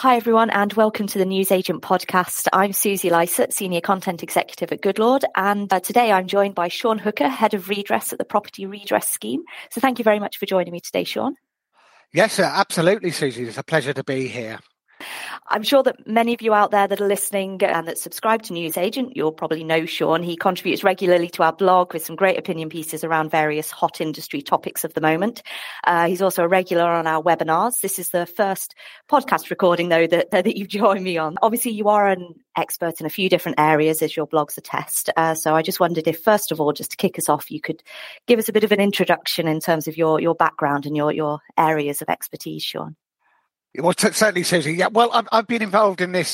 Hi everyone and welcome to the News Agent podcast. I'm Susie Lysett, Senior Content Executive at Goodlord, and today I'm joined by Sean Hooker, Head of Redress at the Property Redress Scheme. So thank you very much for joining me today, Sean. Yes, absolutely, Susie. It's a pleasure to be here. I'm sure that many of you out there that are listening and that subscribe to News Agent, you'll probably know Sean. He contributes regularly to our blog with some great opinion pieces around various hot industry topics of the moment. He's also a regular on our webinars. This is the first podcast recording, though, that you've joined me on. Obviously, you are an expert in a few different areas, as your blogs attest. So I just wondered if, first of all, just to kick us off, you could give us a bit of an introduction in terms of your background and your areas of expertise, Sean. Well, certainly, Susie. Yeah. Well, I've been involved in this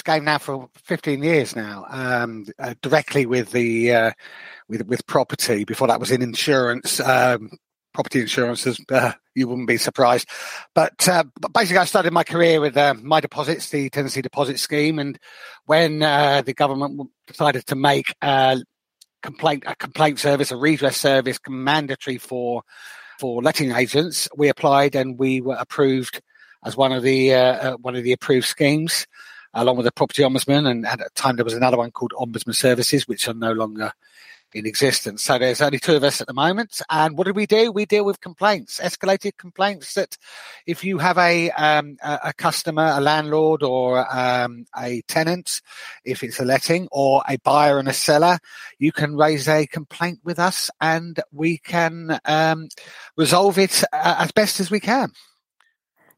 game now for 15 years now, directly with the with property. Before that was in insurance, property insurance. You wouldn't be surprised. But basically, I started my career with my deposits, the Tenancy Deposit Scheme, and when the government decided to make a complaint service, a redress service, mandatory for letting agents, we applied and we were approved as one of the approved schemes, along with the Property Ombudsman, and at the time there was another one called Ombudsman Services, which are no longer in existence. So there's only two of us at the moment. And what do? We deal with complaints, escalated complaints. That if you have a customer, a landlord, or a tenant, if it's a letting, or a buyer and a seller, you can raise a complaint with us, and we can resolve it as best as we can.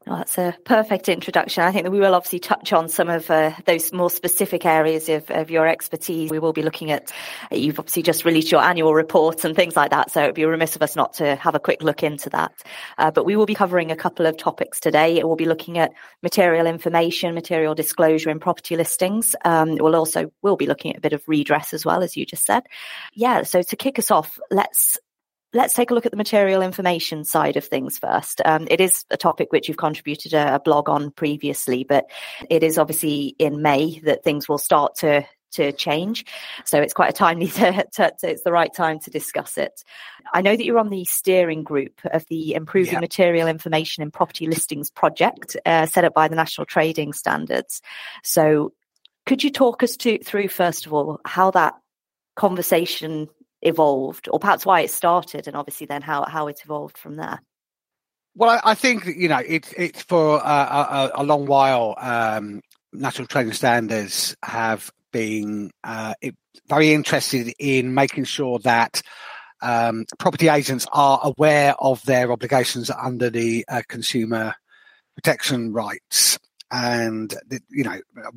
Well, that's a perfect introduction. I think that we will obviously touch on some of those more specific areas of your expertise. We will be looking at, you've obviously just released your annual reports and things like that, so it would be remiss of us not to have a quick look into that. But we will be covering a couple of topics today. It will be looking at material information, material disclosure in property listings. We'll be looking at a bit of redress as well, as you just said. Yeah, so to kick us off, Let's take a look at the material information side of things first. It is a topic which you've contributed a blog on previously, but it is obviously in May that things will start to change. So it's quite a timely, it's the right time to discuss it. I know that you're on the steering group of the Improving Material Information in Property Listings project set up by the National Trading Standards. So could you talk us through, first of all, how that conversation evolved, or perhaps why it started, and obviously then how it's evolved from there? Well, I think it's for a long while. National Trading Standards have been very interested in making sure that property agents are aware of their obligations under the consumer protection rights. And,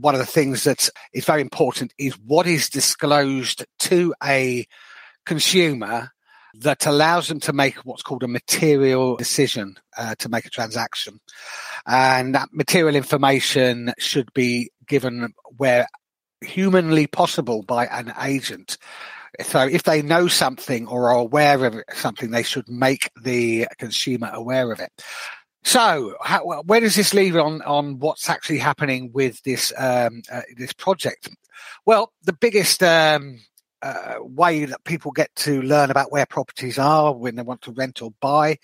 one of the things that is very important is what is disclosed to a consumer that allows them to make what's called a material decision to make a transaction. And that material information should be given where humanly possible by an agent. So if they know something or are aware of something, they should make the consumer aware of it. So where does this leave on what's actually happening with this this project? Well, the biggest way that people get to learn about where properties are when they want to rent or buy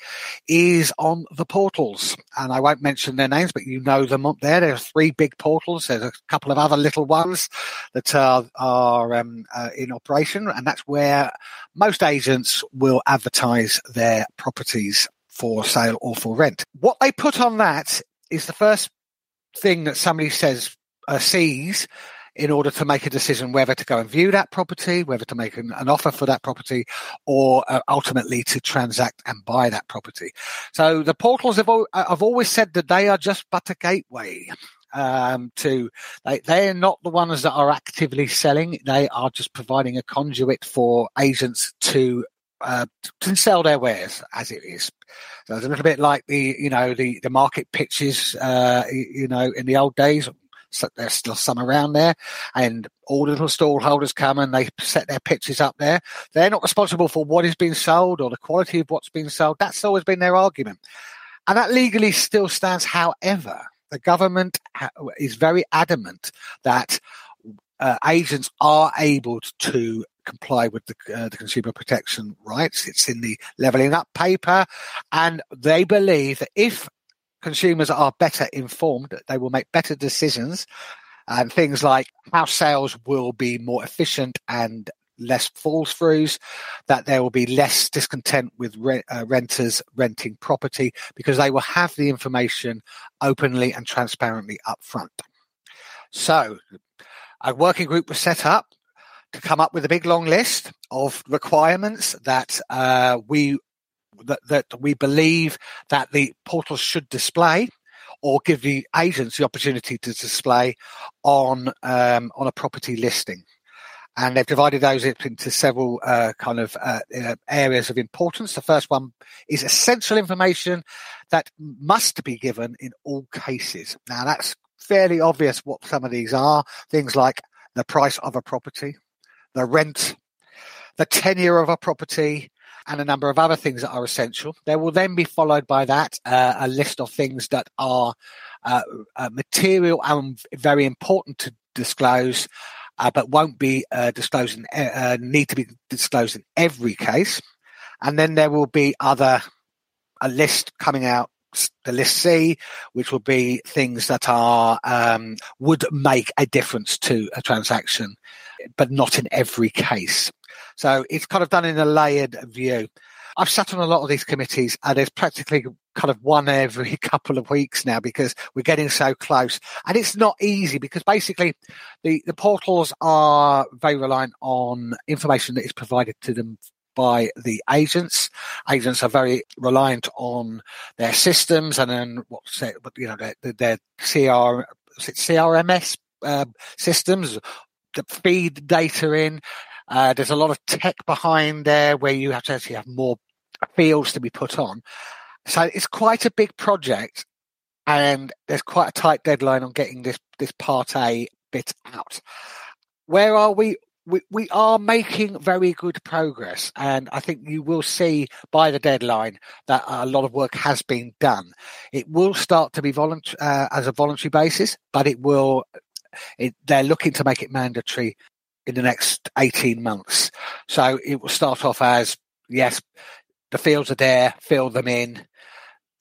is on the portals, and I won't mention their names, but you know them up there. There are three big portals. There's a couple of other little ones that are in operation, and that's where most agents will advertise their properties for sale or for rent. What they put on that is the first thing that somebody sees in order to make a decision whether to go and view that property, whether to make an offer for that property, or ultimately to transact and buy that property. So the portals have always said that they are just but a gateway. They're not the ones that are actively selling. They are just providing a conduit for agents to sell their wares, as it is. So it's a little bit like the market pitches, in the old days. So there's still some around there, and all the little stallholders come and they set their pitches up there. They're not responsible for what is being sold or the quality of what's being sold. That's always been their argument. And that legally still stands. However, the government is very adamant that agents are able to comply with the consumer protection rights. It's in the Levelling Up paper. And they believe that if consumers are better informed, they will make better decisions, and things like house sales will be more efficient and less falls-throughs, that there will be less discontent with renters renting property because they will have the information openly and transparently up front. So a working group was set up to come up with a big long list of requirements that we believe that the portal should display or give the agents the opportunity to display on a property listing. And they've divided those into several areas of importance. The first one is essential information that must be given in all cases. Now, that's fairly obvious what some of these are. Things like the price of a property, the rent, the tenure of a property, and a number of other things that are essential. There will then be followed by that a list of things that are material and very important to disclose, but won't be disclosed in, need to be disclosed in every case. And then there will be a list coming out, the list C, which will be things that are would make a difference to a transaction, but not in every case. So it's kind of done in a layered view. I've sat on a lot of these committees, and there's practically kind of one every couple of weeks now because we're getting so close. And it's not easy because basically the portals are very reliant on information that is provided to them by the agents. Agents are very reliant on their systems and then their CRMS systems that feed data in. There's a lot of tech behind there where you have to actually have more fields to be put on. So it's quite a big project, and there's quite a tight deadline on getting this Part A bit out. Where are we? We are making very good progress, and I think you will see by the deadline that a lot of work has been done. It will start to be as a voluntary basis, but it will. They're looking to make it mandatory in the next 18 months. So it will start off as, yes, the fields are there, fill them in.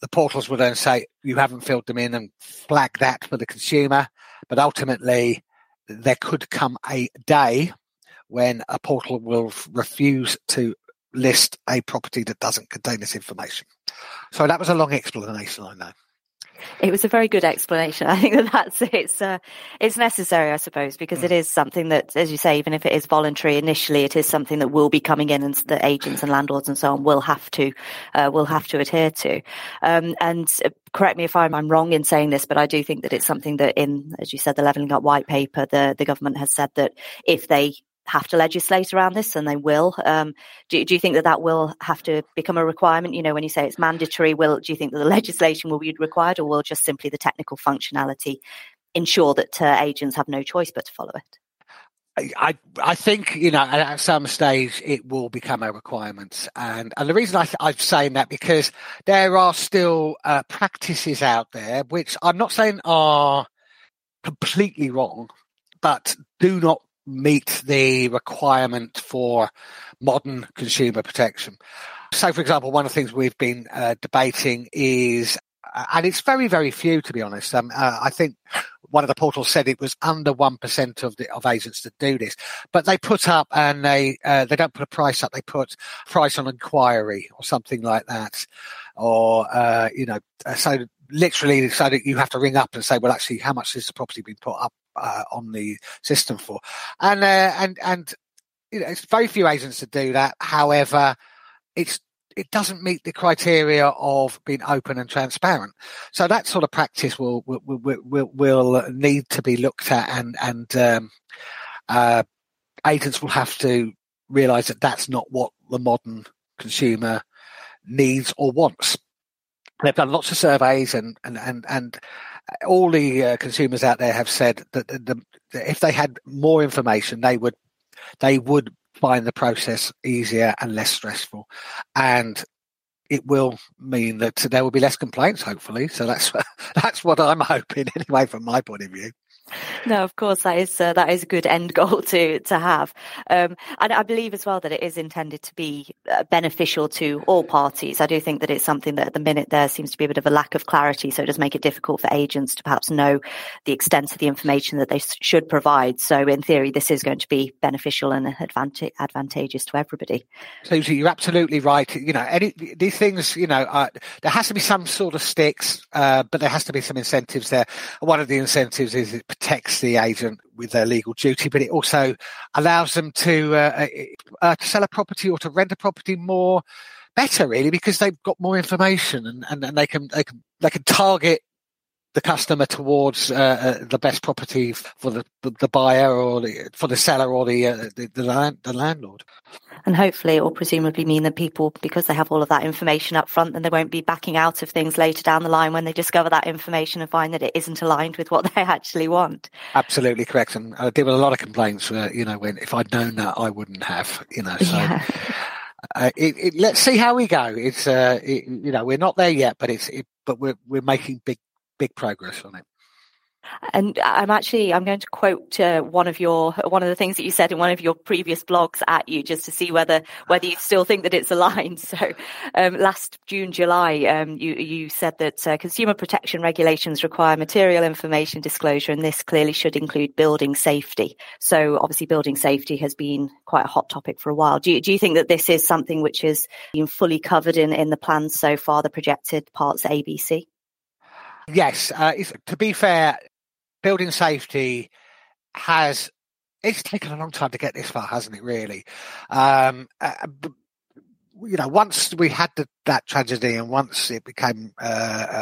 The portals will then say, you haven't filled them in, and flag that for the consumer. But ultimately, there could come a day when a portal will refuse to list a property that doesn't contain this information. So that was a long explanation, I know. It was a very good explanation. I think that's it. It's necessary, I suppose, because it is something that, as you say, even if it is voluntary initially, it is something that will be coming in, and the agents and landlords and so on will have to adhere to. And correct me if I'm wrong in saying this, but I do think that it's something that, in, as you said, the Levelling Up white paper, the government has said that if they have to legislate around this, and they will. Do you think that will have to become a requirement? You know, when you say it's mandatory, do you think that the legislation will be required, or will just simply the technical functionality ensure that agents have no choice but to follow it? I think, you know, at some stage it will become a requirement. And the reason I'm saying that, because there are still practices out there, which I'm not saying are completely wrong, but do not meet the requirement for modern consumer protection. So, for example, one of the things we've been debating is, and it's very, very few, to be honest. I think one of the portals said it was under 1% of agents that do this, but they put up, and they don't put a price up; they put price on inquiry or something like that, or so literally, so that you have to ring up and say, well, actually, how much has the property been put up on the system for? And you know, it's very few agents that do that. However, it doesn't meet the criteria of being open and transparent. So that sort of practice will need to be looked at, and agents will have to realise that that's not what the modern consumer needs or wants. They've done lots of surveys, and all the consumers out there have said that if they had more information, they would find the process easier and less stressful, and it will mean that there will be less complaints, hopefully. So that's what I'm hoping, anyway, from my point of view. No, of course, that is a good end goal to have. And I believe as well that it is intended to be beneficial to all parties. I do think that it's something that at the minute there seems to be a bit of a lack of clarity. So it does make it difficult for agents to perhaps know the extent of the information that they should provide. So in theory, this is going to be beneficial and advantageous to everybody. Susie, you're absolutely right. You know, these things, you know, there has to be some sort of sticks, but there has to be some incentives there. One of the incentives is it protects the agent with their legal duty, but it also allows them to sell a property or to rent a property more better, really, because they've got more information and they can target the customer towards the best property for the buyer or for the seller or the landlord. And hopefully it will presumably mean that people, because they have all of that information up front, then they won't be backing out of things later down the line when they discover that information and find that it isn't aligned with what they actually want. Absolutely correct. And I deal with a lot of complaints where, you know, when if I'd known that, I wouldn't have, you know, so... Yeah. Let's see how we go. It's you know, we're not there yet, but we're making big progress on it. And I'm going to quote one of the things that you said in one of your previous blogs at you, just to see whether you still think that it's aligned. So last June, July, you said that consumer protection regulations require material information disclosure, and this clearly should include building safety. So obviously building safety has been quite a hot topic for a while. Do you think that this is something which has been fully covered in the plans so far, the projected parts A, B, C? Yes. To be fair, building safety it's taken a long time to get this far, hasn't it, really? You know, once we had that tragedy and once it became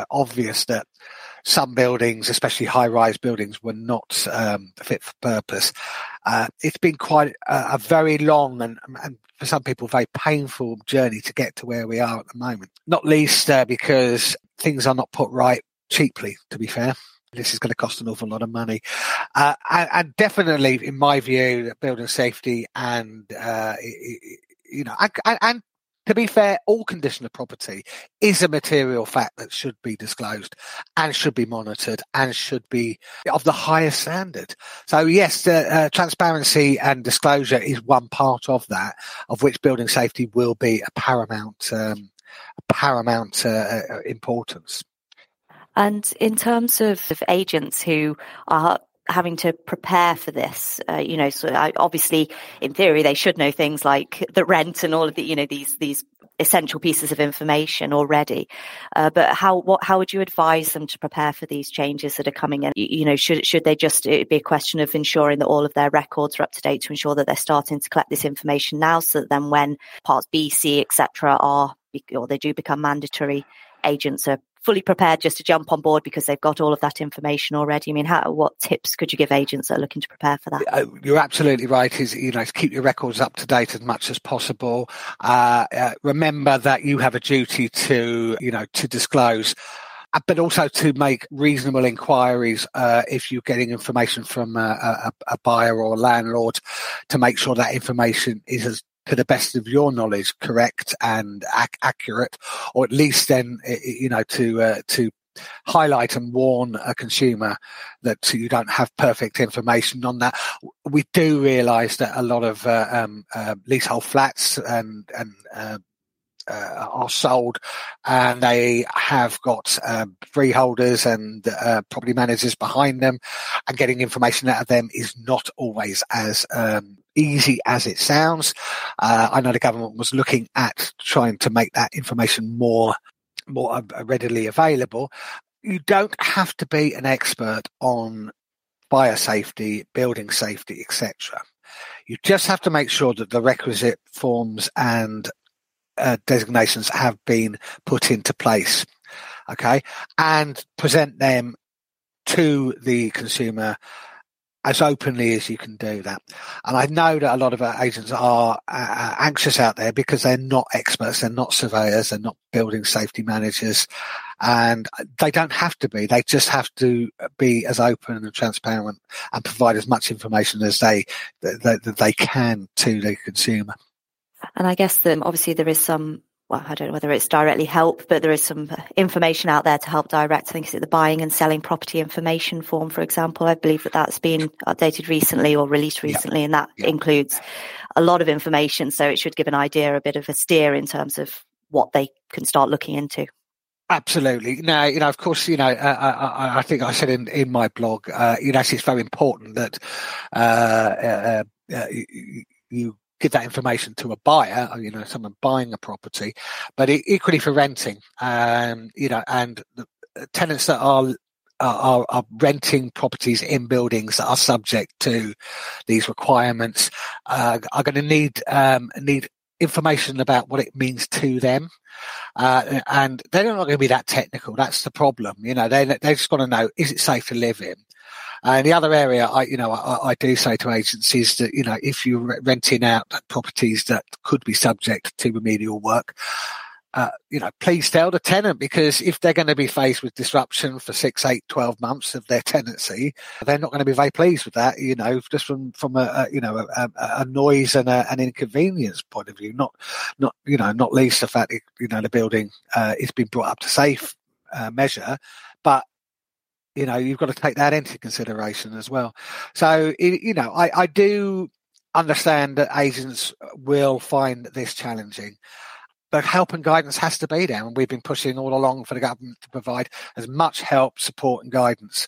obvious that some buildings, especially high-rise buildings, were not fit for purpose, it's been quite a very long and for some people very painful journey to get to where we are at the moment, not least because things are not put right cheaply, to be fair. This is going to cost an awful lot of money. And definitely, in my view, building safety and, you know, and to be fair, all condition of property is a material fact that should be disclosed and should be monitored and should be of the highest standard. So, yes, transparency and disclosure is one part of that, of which building safety will be a paramount importance. And in terms of agents who are having to prepare for this, you know, so obviously in theory they should know things like the rent and all of the, you know, these essential pieces of information already. But how would you advise them to prepare for these changes that are coming in? You know, should they just, it'd be a question of ensuring that all of their records are up to date to ensure that they're starting to collect this information now, so that then when parts B, C, etc. they do become mandatory, agents are fully prepared just to jump on board because they've got all of that information already. I mean, what tips could you give agents that are looking to prepare for that? You're absolutely right. Is, you know, keep your records up to date as much as possible. Remember that you have a duty to, you know, to disclose, but also to make reasonable inquiries if you're getting information from a buyer or a landlord, to make sure that information is as, to the best of your knowledge, correct and accurate, or at least then, you know, to highlight and warn a consumer that you don't have perfect information on that. We do realise that a lot of leasehold flats are sold, and they have got freeholders and property managers behind them, and getting information out of them is not always as easy as it sounds. I know the government was looking at trying to make that information more readily available. You don't have to be an expert on fire safety, building safety, etc. You just have to make sure that the requisite forms and designations have been put into place, okay, and present them to the consumer as openly as you can do that. And I know that a lot of our agents are anxious out there because they're not experts, they're not surveyors, they're not building safety managers, and they don't have to be. They just have to be as open and transparent and provide as much information as they can to the consumer. And I guess that obviously there is some well, I don't know whether it's directly help, but there is some information out there to help direct. I think it's the buying and selling property information form, for example. I believe that that's been updated recently or released recently, and that includes a lot of information. So it should give an idea, a bit of a steer in terms of what they can start looking into. Absolutely. Now, you know, of course, you know, I think I said in my blog, you know, it's very important that you give that information to a buyer, you know, someone buying a property, but equally for renting, you know, and the tenants that are renting properties in buildings that are subject to these requirements are going to need information about what it means to them. And they're not going to be that technical. That's the problem. You know, they just want to know, is it safe to live in? And the other area, I do say to agencies that, you know, if you're renting out properties that could be subject to remedial work, you know, please tell the tenant, because if they're going to be faced with disruption for 6, 8, 12 months of their tenancy, they're not going to be very pleased with that, you know, just from a noise and an inconvenience point of view, not you know, not least the fact that, you know, the building it's been brought up to safe measure, but you know, you've got to take that into consideration as well. So, you know, I do understand that agents will find this challenging, but help and guidance has to be there. And we've been pushing all along for the government to provide as much help, support and guidance,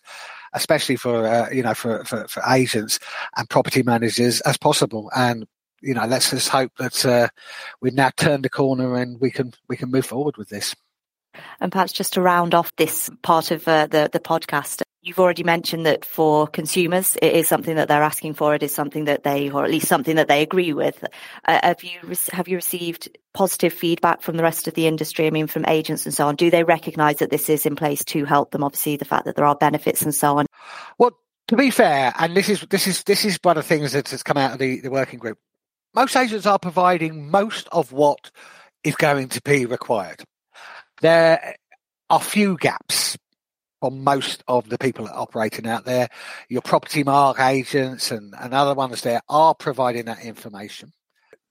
especially for, you know, for agents and property managers as possible. And, you know, let's just hope that we've now turned the corner and we can move forward with this. And perhaps just to round off this part of the podcast, you've already mentioned that for consumers, it is something that they're asking for. It is something that they, or at least something that they agree with. Have you received positive feedback from the rest of the industry? I mean, from agents and so on. Do they recognise that this is in place to help them? Obviously, the fact that there are benefits and so on. Well, to be fair, and this is one of the things that has come out of the working group. Most agents are providing most of what is going to be required. There are few gaps for most of the people that are operating out there. Your property mark agents and other ones there are providing that information.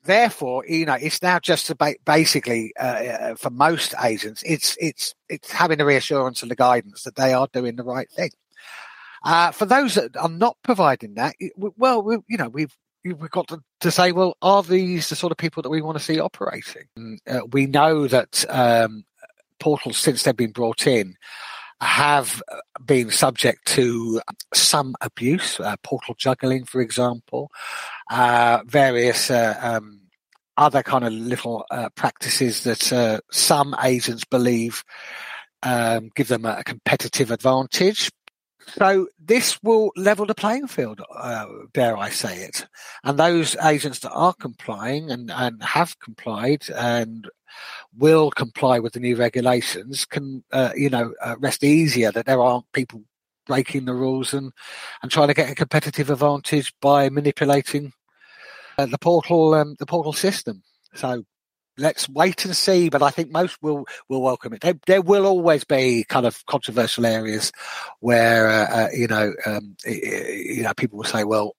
Therefore, you know, it's now just about basically for most agents, it's having the reassurance and the guidance that they are doing the right thing. For those that are not providing that, well, you know, we've got to say, well, are these the sort of people that we want to see operating? We know that portals, since they've been brought in, have been subject to some abuse, portal juggling, for example, various other kind of little practices that some agents believe give them a competitive advantage. So this will level the playing field, dare I say it. And those agents that are complying and have complied and will comply with the new regulations can, you know, rest easier that there aren't people breaking the rules and trying to get a competitive advantage by manipulating the portal system. So let's wait and see, but I think most will welcome it. There will always be kind of controversial areas where you know, people will say, "Well,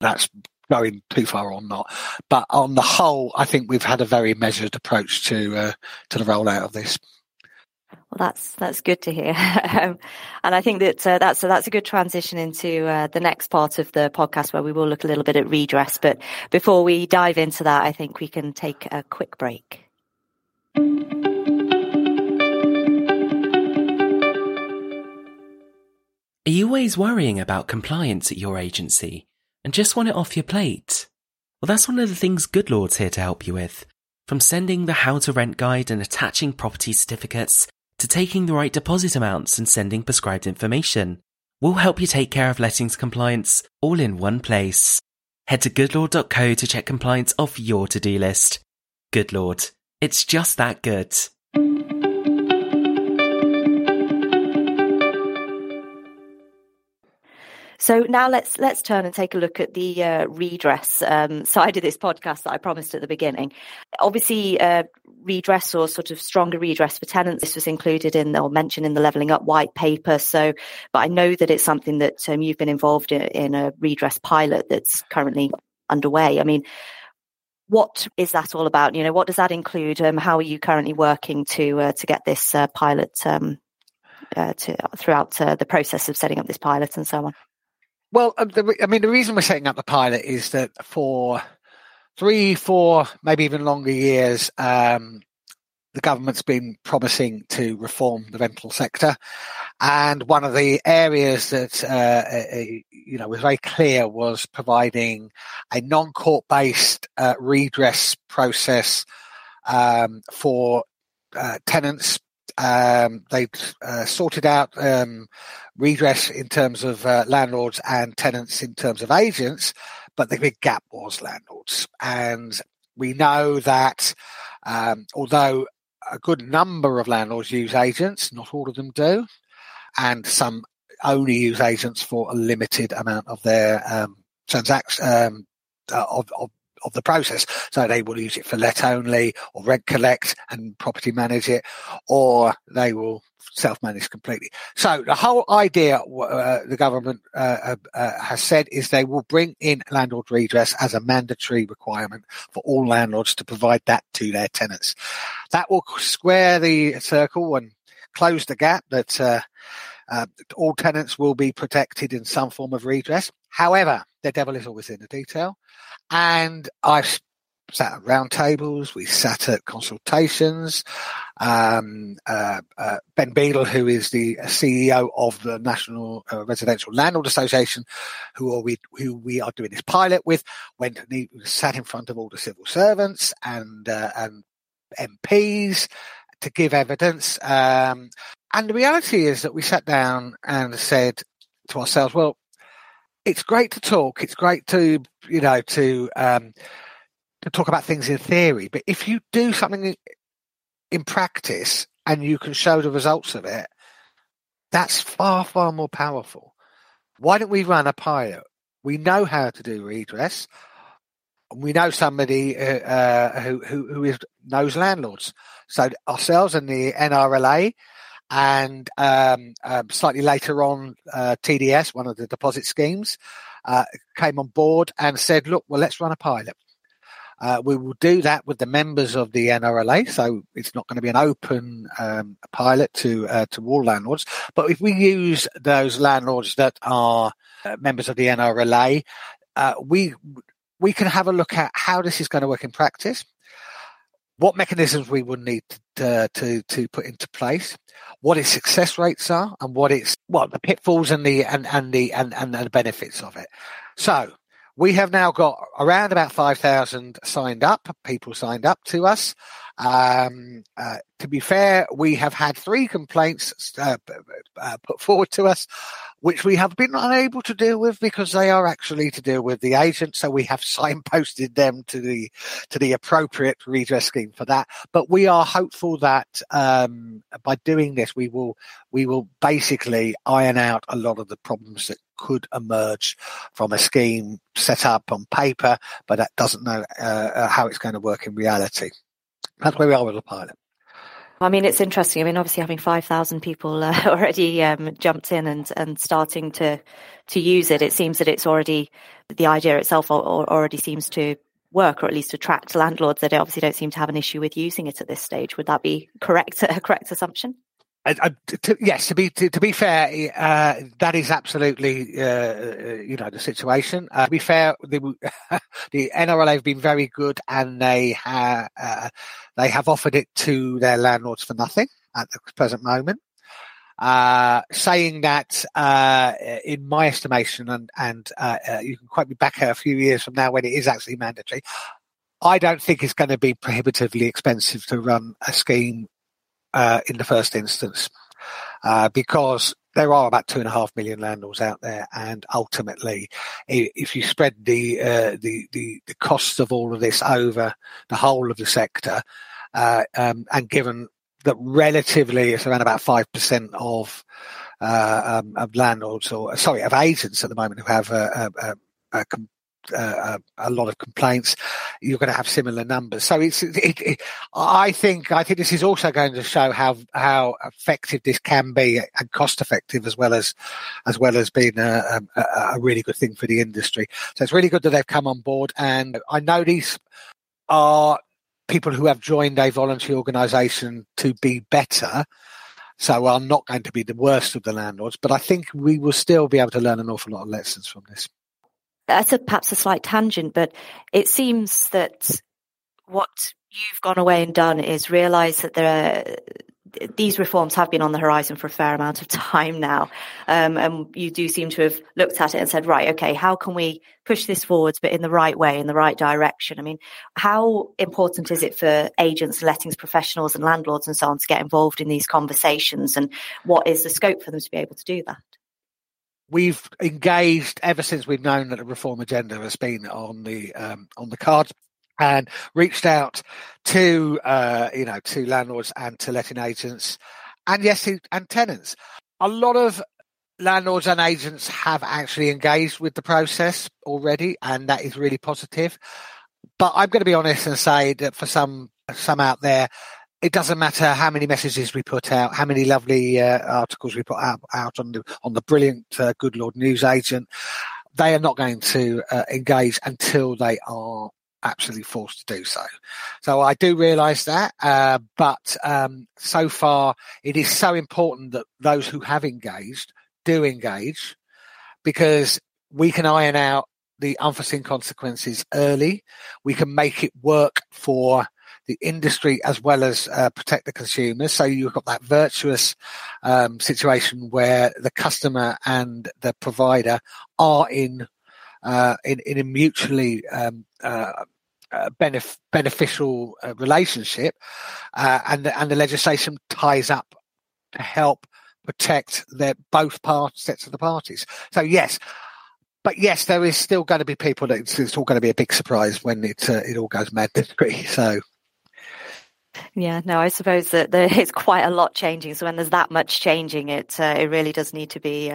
that's going too far or not." But on the whole, I think we've had a very measured approach to the rollout of this. Well, that's good to hear, and I think that that's a good transition into the next part of the podcast, where we will look a little bit at redress. But before we dive into that, I think we can take a quick break. Are you always worrying about compliance at your agency and just want it off your plate? Well, that's one of the things Goodlord's here to help you with. From sending the How to Rent guide and attaching property certificates, to taking the right deposit amounts and sending prescribed information, we'll help you take care of lettings compliance all in one place. Head to goodlord.co to check compliance off your to-do list. Goodlord, it's just that good. So now let's turn and take a look at the redress side of this podcast that I promised at the beginning. Obviously, redress, or sort of stronger redress for tenants, this was included in or mentioned in the Levelling Up white paper. So, but I know that it's something that you've been involved in a redress pilot that's currently underway. I mean, What is that all about? You know, what does that include? How are you currently working to get this pilot throughout the process of setting up this pilot and so on? Well, the reason we're setting up the pilot is that for 3, 4, maybe even longer years, the government's been promising to reform the rental sector. And one of the areas that was very clear was providing a non-court-based redress process for tenants. They sorted out redress in terms of landlords and tenants in terms of agents, but the big gap was landlords. And we know that although a good number of landlords use agents, not all of them do, and some only use agents for a limited amount of their transaction of the process. So they will use it for let only or rent collect and property manage it, or they will self-manage completely. So the whole idea the government has said is they will bring in landlord redress as a mandatory requirement for all landlords to provide that to their tenants. That will square the circle and close the gap that all tenants will be protected in some form of redress. However, the devil is always in the detail. And I've sat at round tables, we sat at consultations. Ben Beadle, who is the CEO of the National Residential Landlord Association, who we are doing this pilot with, went and he sat in front of all the civil servants and MPs to give evidence. And the reality is that we sat down and said to ourselves, well, it's great to talk. It's great to talk about things in theory. But if you do something in practice and you can show the results of it, that's far, far more powerful. Why don't we run a pilot? We know how to do redress. We know somebody who knows landlords. So ourselves and the NRLA. And slightly later on, TDS, one of the deposit schemes, came on board and said, look, well, let's run a pilot. We will do that with the members of the NRLA. So it's not going to be an open pilot to all landlords. But if we use those landlords that are members of the NRLA, we can have a look at how this is going to work in practice, what mechanisms we will need to put into place, what its success rates are, and what its the pitfalls and the benefits of it. So we have now got around about 5,000 people signed up to us. To be fair, we have had 3 complaints put forward to us, which we have been unable to deal with because they are actually to deal with the agent. So we have signposted them to the appropriate redress scheme for that. But we are hopeful that by doing this, we will basically iron out a lot of the problems that could emerge from a scheme set up on paper, but that doesn't know how it's going to work in reality. That's where we are with the pilot. I mean, it's interesting. I mean, obviously having 5,000 people already jumped in and starting to use it, it seems that it's already, the idea itself already seems to work, or at least attract landlords that obviously don't seem to have an issue with using it at this stage. Would that be a correct assumption? Yes, to be fair, that is absolutely the situation. To be fair, the NRLA have been very good, and they have offered it to their landlords for nothing at the present moment. Saying that, in my estimation, and you can quote me back a few years from now when it is actually mandatory, I don't think it's going to be prohibitively expensive to run a scheme. In the first instance, because there are about 2.5 million landlords out there, and ultimately, if you spread the costs of all of this over the whole of the sector, and given that relatively it's around about 5% of landlords, of agents at the moment who have a lot of complaints, you're going to have similar numbers. So I think this is also going to show how effective this can be, and cost effective as well as being a really good thing for the industry. So it's really good that they've come on board, and I know these are people who have joined a voluntary organisation to be better, so are not going to be the worst of the landlords. But I think we will still be able to learn an awful lot of lessons from this. That's perhaps a slight tangent, but it seems that what you've gone away and done is realise that these reforms have been on the horizon for a fair amount of time now. And you do seem to have looked at it and said, right, okay, how can we push this forwards, but in the right way, in the right direction? I mean, how important is it for agents, lettings professionals and landlords and so on to get involved in these conversations? And what is the scope for them to be able to do that? We've engaged ever since we've known that a reform agenda has been on the cards, and reached out to to landlords and to letting agents, and yes, and tenants. A lot of landlords and agents have actually engaged with the process already, and that is really positive. But I'm going to be honest and say that for some out there, it doesn't matter how many messages we put out, how many lovely articles we put out on the brilliant Goodlord News Agent. They are not going to engage until they are absolutely forced to do so. So I do realise that, but so far it is so important that those who have engaged do engage, because we can iron out the unforeseen consequences early. We can make it work for the industry as well as protect the consumers. So you've got that virtuous situation where the customer and the provider are in a mutually beneficial relationship, and the legislation ties up to help protect both sets of the parties. So yes. But yes, there is still going to be people that it's all going to be a big surprise when it all goes mad. So, yeah, no, I suppose that there is quite a lot changing. So when there's that much changing, it really does need to be.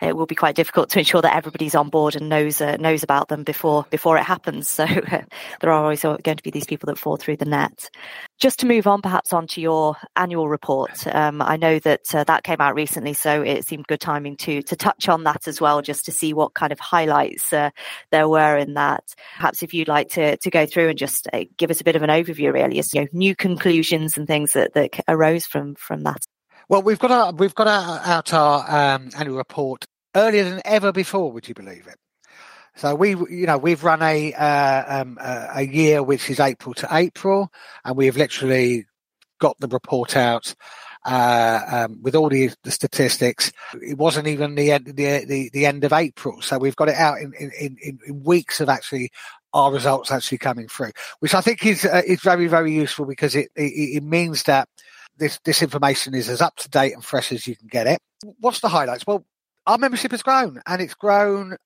It will be quite difficult to ensure that everybody's on board and knows about them before it happens. So there are always going to be these people that fall through the net. Just to move on, perhaps onto your annual report. I know that that came out recently, so it seemed good timing to touch on that as well, just to see what kind of highlights there were in that. Perhaps if you'd like to go through and just give us a bit of an overview, really, as new conclusions and things that arose from that. Well, we've got out our annual report earlier than ever before. Would you believe it? So we've run a year which is April to April, and we have literally got the report out with all the statistics. It wasn't even the end of April, so we've got it out in weeks of actually our results actually coming through, which I think is very, very useful, because it means that this information is as up to date and fresh as you can get it. What's the highlights? Well, our membership has grown, and it's grown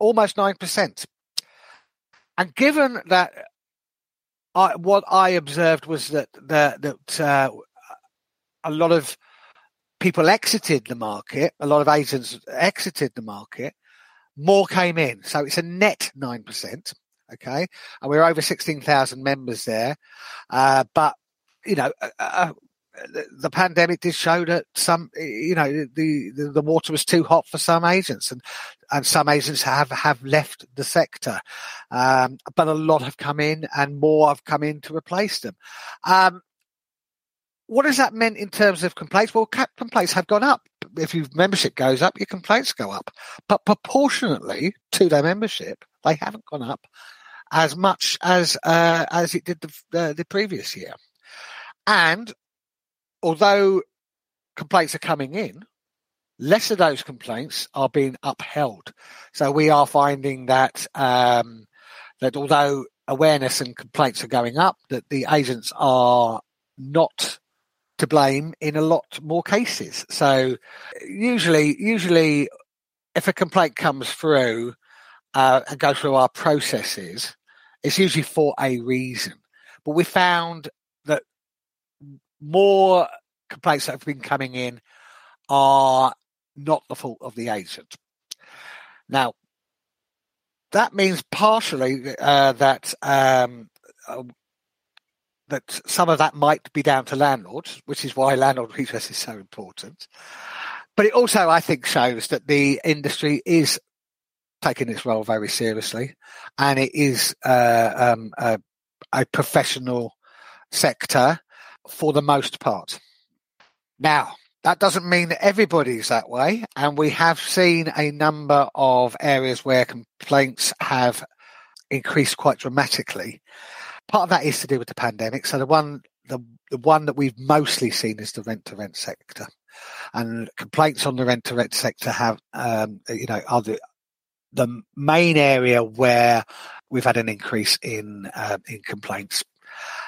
almost 9%. And given that what I observed was that a lot of people exited the market, a lot of agents exited the market, more came in. So it's a net 9%. Okay. And we're over 16,000 members there. But the pandemic did show that some, the water was too hot for some agents, and some agents have left the sector. But a lot have come in, and more have come in to replace them. What has that meant in terms of complaints? Well, complaints have gone up. If your membership goes up, your complaints go up. But proportionately to their membership, they haven't gone up as much as it did the previous year. And although complaints are coming in, less of those complaints are being upheld. So we are finding that that although awareness and complaints are going up, that the agents are not to blame in a lot more cases. So usually if a complaint comes through and goes through our processes, it's usually for a reason. But we found that more complaints that have been coming in are not the fault of the agent. Now, that means partially that some of that might be down to landlords, which is why landlord redress is so important. But it also, I think, shows that the industry is taking its role very seriously, and it is a professional sector for the most part. Now, that doesn't mean that everybody's that way, and we have seen a number of areas where complaints have increased quite dramatically. Part of that is to do with the pandemic. So the one that we've mostly seen is the rent-to-rent sector, and complaints on the rent-to-rent sector have, are the main area where we've had an increase in complaints,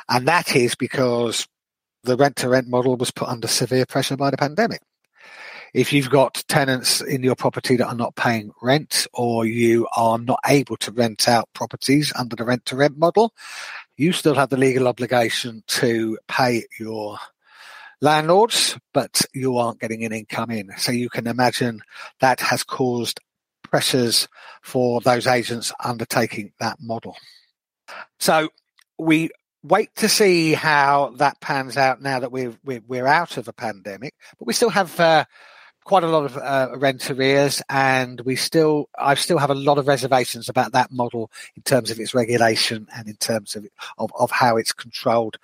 and that is because the rent-to-rent model was put under severe pressure by the pandemic. If you've got tenants in your property that are not paying rent, or you are not able to rent out properties under the rent-to-rent model, you still have the legal obligation to pay your landlords, but you aren't getting an income in. So you can imagine that has caused pressures for those agents undertaking that model. So we wait to see how that pans out now that we're out of a pandemic, but we still have quite a lot of rent arrears, and I still have a lot of reservations about that model in terms of its regulation and in terms of how it's controlled,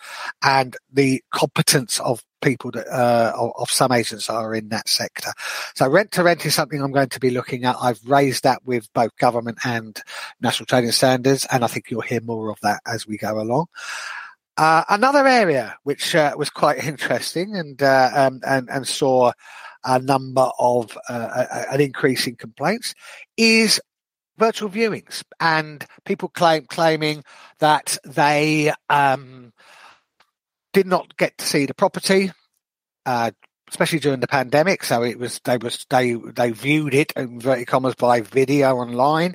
and the competence of people that of some agents are in that sector. So rent to rent is something I'm going to be looking at. I've raised that with both government and National Trading Standards, and I think you'll hear more of that as we go along. Another area which was quite interesting and saw a number of an increase in complaints is virtual viewings, and people claiming that they did not get to see the property, especially during the pandemic. So it was they viewed it in inverted commas by video online,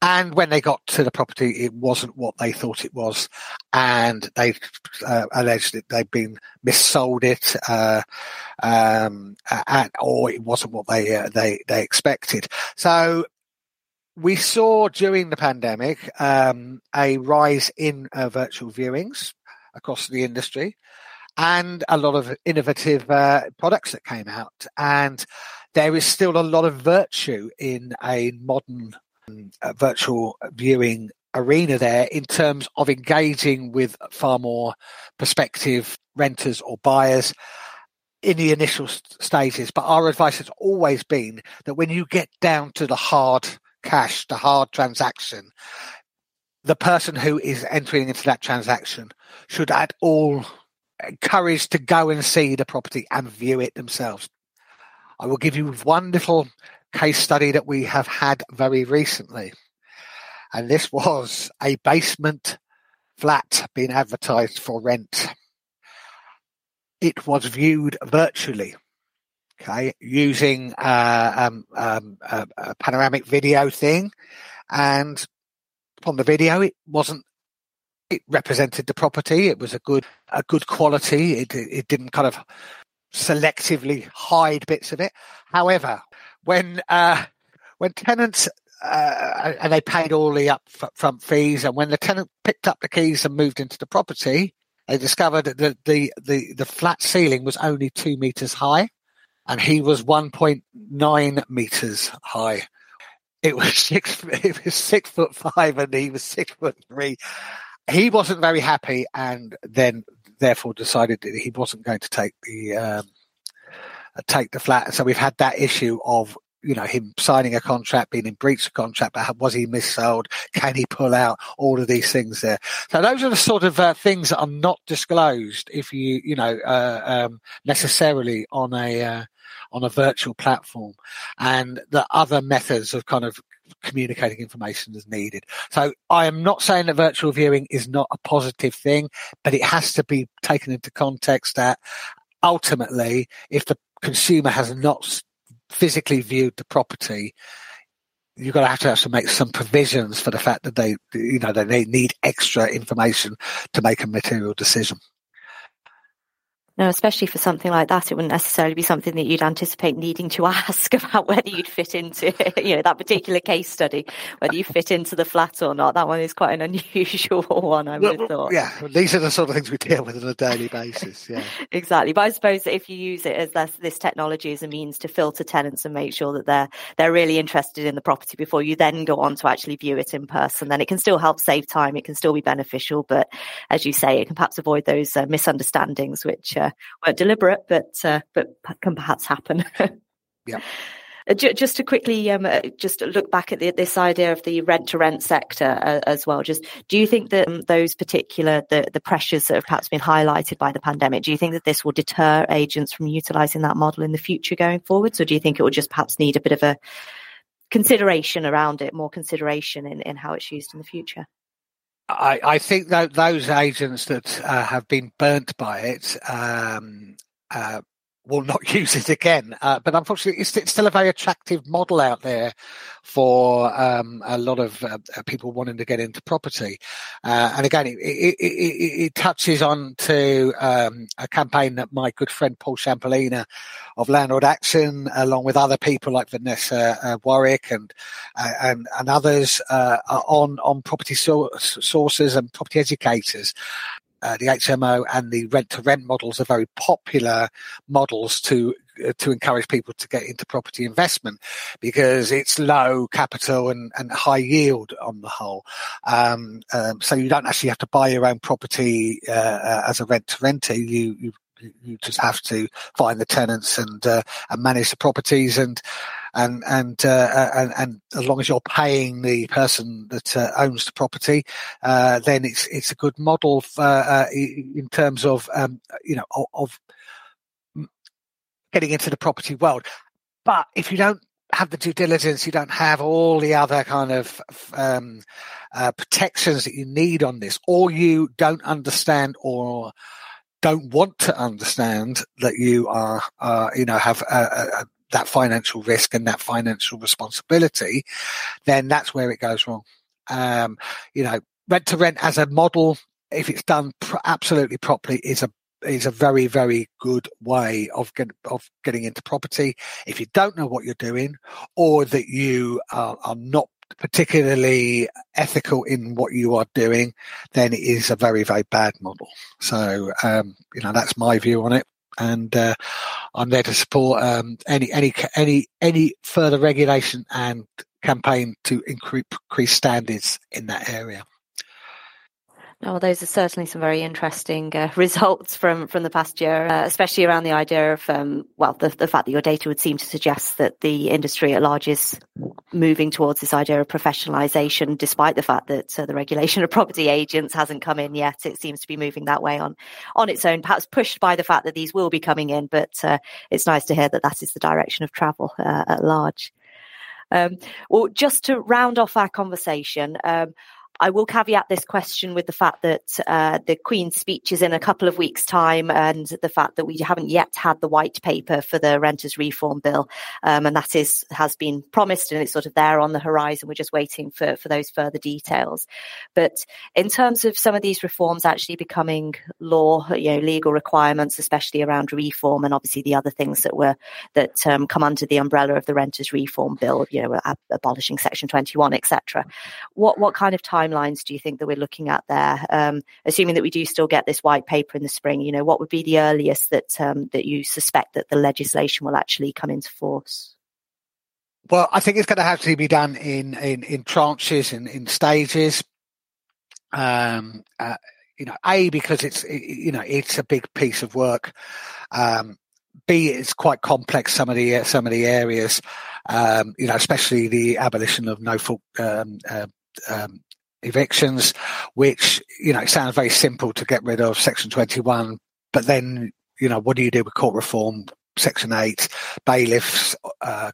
and when they got to the property, it wasn't what they thought it was, and they alleged that they'd been missold it, or it wasn't what they expected. So we saw during the pandemic a rise in virtual viewings across the industry, and a lot of innovative products that came out. And there is still a lot of virtue in a modern virtual viewing arena there, in terms of engaging with far more prospective renters or buyers in the initial stages. But our advice has always been that when you get down to the hard cash, the hard transaction, the person who is entering into that transaction should at all encouraged to go and see the property and view it themselves. I will give you one little case study that we have had very recently, and this was a basement flat being advertised for rent. It was viewed virtually, using a panoramic video thing, and upon the video, it represented the property. It was a good quality. It didn't kind of selectively hide bits of it. However, when tenants and they paid all the upfront fees, and when the tenant picked up the keys and moved into the property, they discovered that the flat ceiling was only 2 meters high, and he was 1.9 meters high. It was 6'5", and he was 6'3". He wasn't very happy, and then therefore decided that he wasn't going to take the flat. So we've had that issue of, him signing a contract, being in breach of contract, but was he missold? Can he pull out? All of these things there. So those are the sort of things that are not disclosed if necessarily on a virtual platform, and the other methods of kind of communicating information is needed. So I am not saying that virtual viewing is not a positive thing, but it has to be taken into context that ultimately, if the consumer has not physically viewed the property, you're going to have to make some provisions for the fact that they need extra information to make a material decision. No, especially for something like that, it wouldn't necessarily be something that you'd anticipate needing to ask about whether you'd fit into, you know, that particular case study, whether you fit into the flat or not. That one is quite an unusual one, I would have thought. Yeah, these are the sort of things we deal with on a daily basis, yeah. Exactly. But I suppose that if you use it as this technology as a means to filter tenants and make sure that they're really interested in the property before you then go on to actually view it in person, then it can still help save time, it can still be beneficial, but as you say, it can perhaps avoid those misunderstandings which weren't deliberate, but can perhaps happen. Yeah. Just to quickly just look back at this idea of the rent-to-rent sector as well. Just do you think that those particular the pressures that have perhaps been highlighted by the pandemic, do you think that this will deter agents from utilising that model in the future going forwards, or do you think it will just perhaps need a bit of a consideration around it, more consideration in how it's used in the future? I think that those agents that have been burnt by it will not use it again. But unfortunately, it's still a very attractive model out there for a lot of people wanting to get into property. And again, it touches on to a campaign that my good friend Paul Champelina of Landlord Action, along with other people like Vanessa Warwick and others, are on property sources and property educators. The HMO and the rent-to-rent models are very popular models to encourage people to get into property investment because it's low capital and high yield on the whole. So you don't actually have to buy your own property as a rent-to-renter. You just have to find the tenants and manage the properties and as long as you're paying the person that owns the property, then it's a good model in terms of of getting into the property world. But if you don't have the due diligence, you don't have all the other kind of protections that you need on this, or you don't understand or don't want to understand that you are, have that financial risk and that financial responsibility, then that's where it goes wrong. Rent to rent as a model, if it's done absolutely properly, is a very, very good way of getting into property. If you don't know what you're doing, or that you are not particularly ethical in what you are doing, then it is a very, very bad model. So that's my view on it, and I'm there to support any further regulation and campaign to increase standards in that area. Well, those are certainly some very interesting results from the past year, especially around the idea of, the fact that your data would seem to suggest that the industry at large is moving towards this idea of professionalisation, despite the fact that the regulation of property agents hasn't come in yet. It seems to be moving that way on its own, perhaps pushed by the fact that these will be coming in, but it's nice to hear that is the direction of travel at large. Well, just to round off our conversation, I will caveat this question with the fact that the Queen's speech is in a couple of weeks' time, and the fact that we haven't yet had the white paper for the Renters Reform Bill, and that has been promised and it's sort of there on the horizon. We're just waiting for those further details. But in terms of some of these reforms actually becoming law, legal requirements, especially around reform, and obviously the other things that come under the umbrella of the Renters Reform Bill, abolishing Section 21, etc. What kind of time lines do you think that we're looking at there, assuming that we do still get this white paper in the spring? What would be the earliest that you suspect that the legislation will actually come into force? Well, I think it's going to have to be done in tranches and in stages, because it's a big piece of work, B, it's quite complex, some of the areas, especially the abolition of no fault evictions, which it sounds very simple to get rid of Section 21, but then what do you do with court reform, Section 8, bailiffs,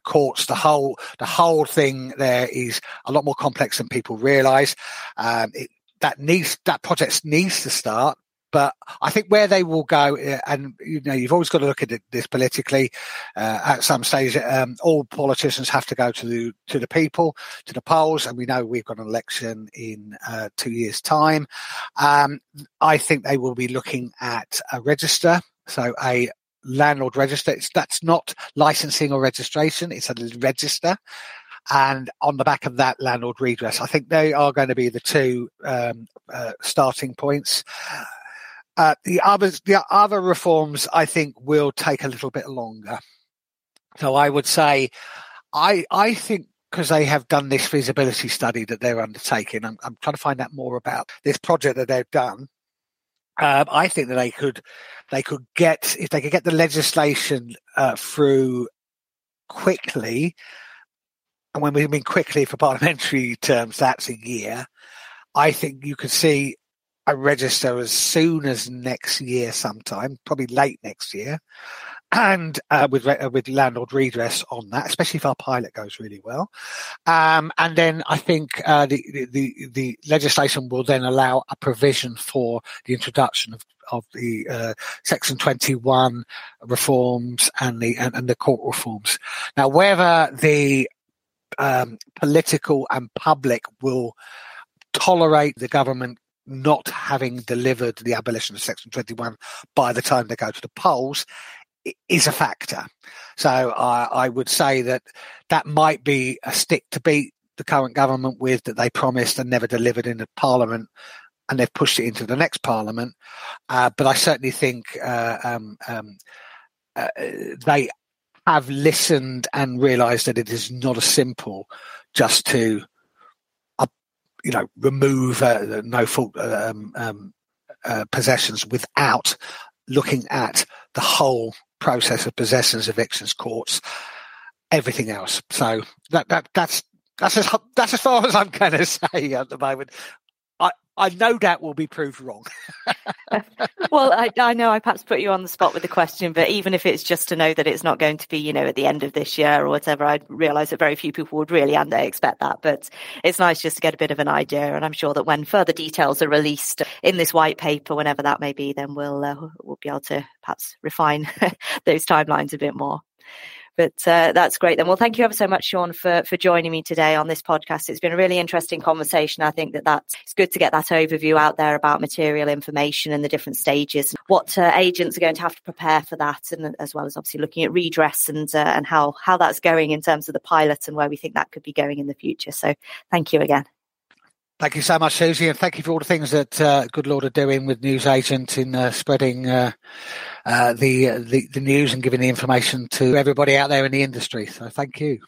courts? The whole thing there is a lot more complex than people realise. That project needs to start, but I think where they will go, and you've always got to look at this politically. At some stage, all politicians have to go to the people, to the polls, and we know we've got an election in 2 years' time. I think they will be looking at a register. So a landlord register, that's not licensing or registration, it's a register. And on the back of that, landlord redress. I think they are going to be the two starting points. The other reforms, I think, will take a little bit longer. So I would say, I think, because they have done this feasibility study that they're undertaking, I'm trying to find out more about this project that they've done. I think that they could get, if they could get the legislation through quickly, and when we mean quickly for parliamentary terms, that's a year. I think you could see a register as soon as next year sometime, probably late next year, and with landlord redress on that, especially if our pilot goes really well. And then I think the legislation will then allow a provision for the introduction of the Section 21 reforms and the court reforms. Now, whether the political and public will tolerate the government not having delivered the abolition of Section 21 by the time they go to the polls is a factor. So I would say that might be a stick to beat the current government with, that they promised and never delivered in the parliament, and they've pushed it into the next parliament. But I certainly think they have listened and realised that it is not as simple just to remove no-fault possessions without looking at the whole process of possessions, evictions, courts, everything else. So that's as far as I'm going to say at the moment. I no doubt will be proved wrong. Well, I know I perhaps put you on the spot with the question, but even if it's just to know that it's not going to be, at the end of this year or whatever, I realise that very few people would really, and they expect that. But it's nice just to get a bit of an idea. And I'm sure that when further details are released in this white paper, whenever that may be, then we'll be able to perhaps refine those timelines a bit more. But that's great then. Well, thank you ever so much, Sean, for joining me today on this podcast. It's been a really interesting conversation. I think that's it's good to get that overview out there about material information and the different stages, what agents are going to have to prepare for that, and as well as obviously looking at redress and how that's going in terms of the pilot and where we think that could be going in the future. So thank you again. Thank you so much, Susie, and thank you for all the things that Goodlord are doing with News Agent in spreading the news and giving the information to everybody out there in the industry. So thank you.